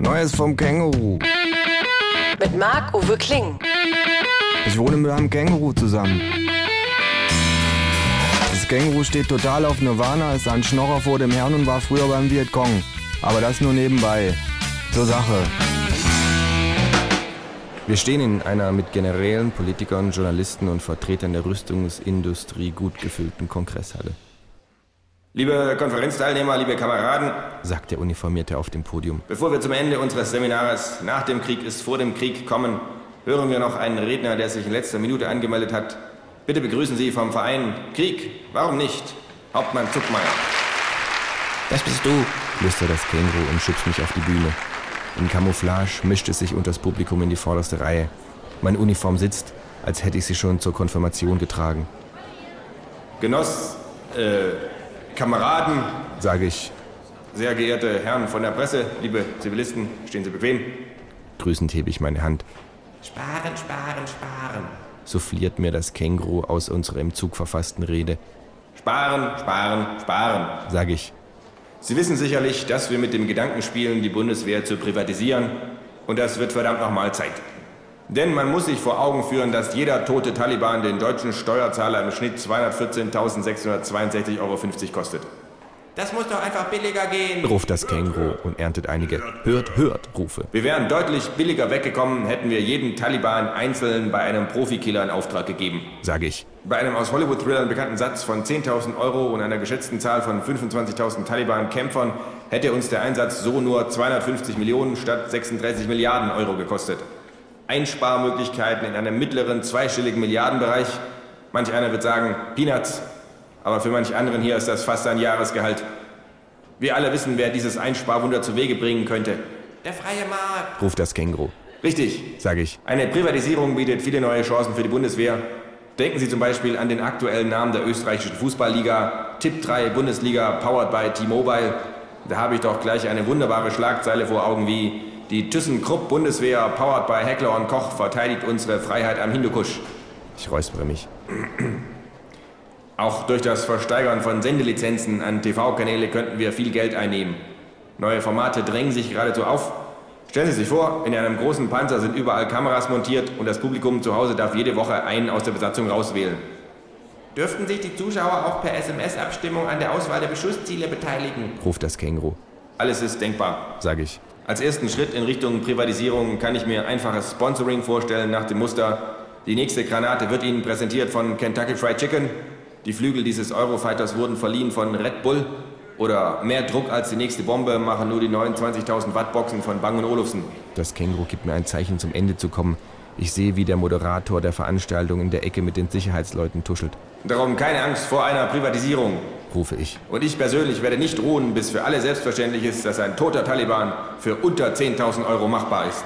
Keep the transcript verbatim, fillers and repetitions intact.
Neues vom Känguru. Mit Marc-Uwe Kling. Ich wohne mit einem Känguru zusammen. Das Känguru steht total auf Nirvana, ist ein Schnorrer vor dem Herrn und war früher beim Vietcong. Aber das nur nebenbei. Zur Sache. Wir stehen in einer mit Generälen, Politikern, Journalisten und Vertretern der Rüstungsindustrie gut gefüllten Kongresshalle. Liebe Konferenzteilnehmer, liebe Kameraden, sagt der Uniformierte auf dem Podium. Bevor wir zum Ende unseres Seminars Nach dem Krieg ist vor dem Krieg kommen, hören wir noch einen Redner, der sich in letzter Minute angemeldet hat. Bitte begrüßen Sie vom Verein Krieg, warum nicht? Hauptmann Zuckmeier. Das bist du, flüstert das Känguru und schubst mich auf die Bühne. In Camouflage mischt es sich unter das Publikum in die vorderste Reihe. Meine Uniform sitzt, als hätte ich sie schon zur Konfirmation getragen. Genoss, äh... Kameraden, sage ich. Sehr geehrte Herren von der Presse, liebe Zivilisten, stehen Sie bequem. Grüßend hebe ich meine Hand. Sparen, sparen, sparen, souffliert mir das Känguru aus unserer im Zug verfassten Rede. Sparen, sparen, sparen, sage ich. Sie wissen sicherlich, dass wir mit dem Gedanken spielen, die Bundeswehr zu privatisieren. Und das wird verdammt nochmal Zeit. Denn man muss sich vor Augen führen, dass jeder tote Taliban den deutschen Steuerzahler im Schnitt zweihundertvierzehntausendsechshundertzweiundsechzig Euro fünfzig kostet. Das muss doch einfach billiger gehen, ruft das Känguru und erntet einige Hört, hört Rufe. Wir wären deutlich billiger weggekommen, hätten wir jedem Taliban einzeln bei einem Profikiller in Auftrag gegeben, sage ich. Bei einem aus Hollywood-Thrillern bekannten Satz von zehntausend Euro und einer geschätzten Zahl von fünfundzwanzigtausend Taliban-Kämpfern hätte uns der Einsatz so nur zweihundertfünfzig Millionen statt sechsunddreißig Milliarden Euro gekostet. Einsparmöglichkeiten in einem mittleren, zweistelligen Milliardenbereich. Manch einer wird sagen, Peanuts. Aber für manch anderen hier ist das fast ein Jahresgehalt. Wir alle wissen, wer dieses Einsparwunder zu Wege bringen könnte. Der freie Markt, ruft das Känguru. Richtig, sage ich. Eine Privatisierung bietet viele neue Chancen für die Bundeswehr. Denken Sie zum Beispiel an den aktuellen Namen der österreichischen Fußballliga, Tipp drei Bundesliga, powered by T-Mobile. Da habe ich doch gleich eine wunderbare Schlagzeile vor Augen wie: Die ThyssenKrupp Bundeswehr, powered by Heckler und Koch, verteidigt unsere Freiheit am Hindukusch. Ich räuspere mich. Auch durch das Versteigern von Sendelizenzen an T V-Kanäle könnten wir viel Geld einnehmen. Neue Formate drängen sich geradezu auf. Stellen Sie sich vor, in einem großen Panzer sind überall Kameras montiert und das Publikum zu Hause darf jede Woche einen aus der Besatzung rauswählen. Dürften sich die Zuschauer auch per S M S-Abstimmung an der Auswahl der Beschussziele beteiligen, ruft das Känguru. Alles ist denkbar, sage ich. Als ersten Schritt in Richtung Privatisierung kann ich mir einfaches Sponsoring vorstellen nach dem Muster. Die nächste Granate wird Ihnen präsentiert von Kentucky Fried Chicken. Die Flügel dieses Eurofighters wurden verliehen von Red Bull. Oder mehr Druck als die nächste Bombe machen nur die neunundzwanzigtausend Watt Boxen von Bang und Olufsen. Das Känguru gibt mir ein Zeichen, zum Ende zu kommen. Ich sehe, wie der Moderator der Veranstaltung in der Ecke mit den Sicherheitsleuten tuschelt. Darum keine Angst vor einer Privatisierung, rufe ich. Und ich persönlich werde nicht ruhen, bis für alle selbstverständlich ist, dass ein toter Taliban für unter zehntausend Euro machbar ist.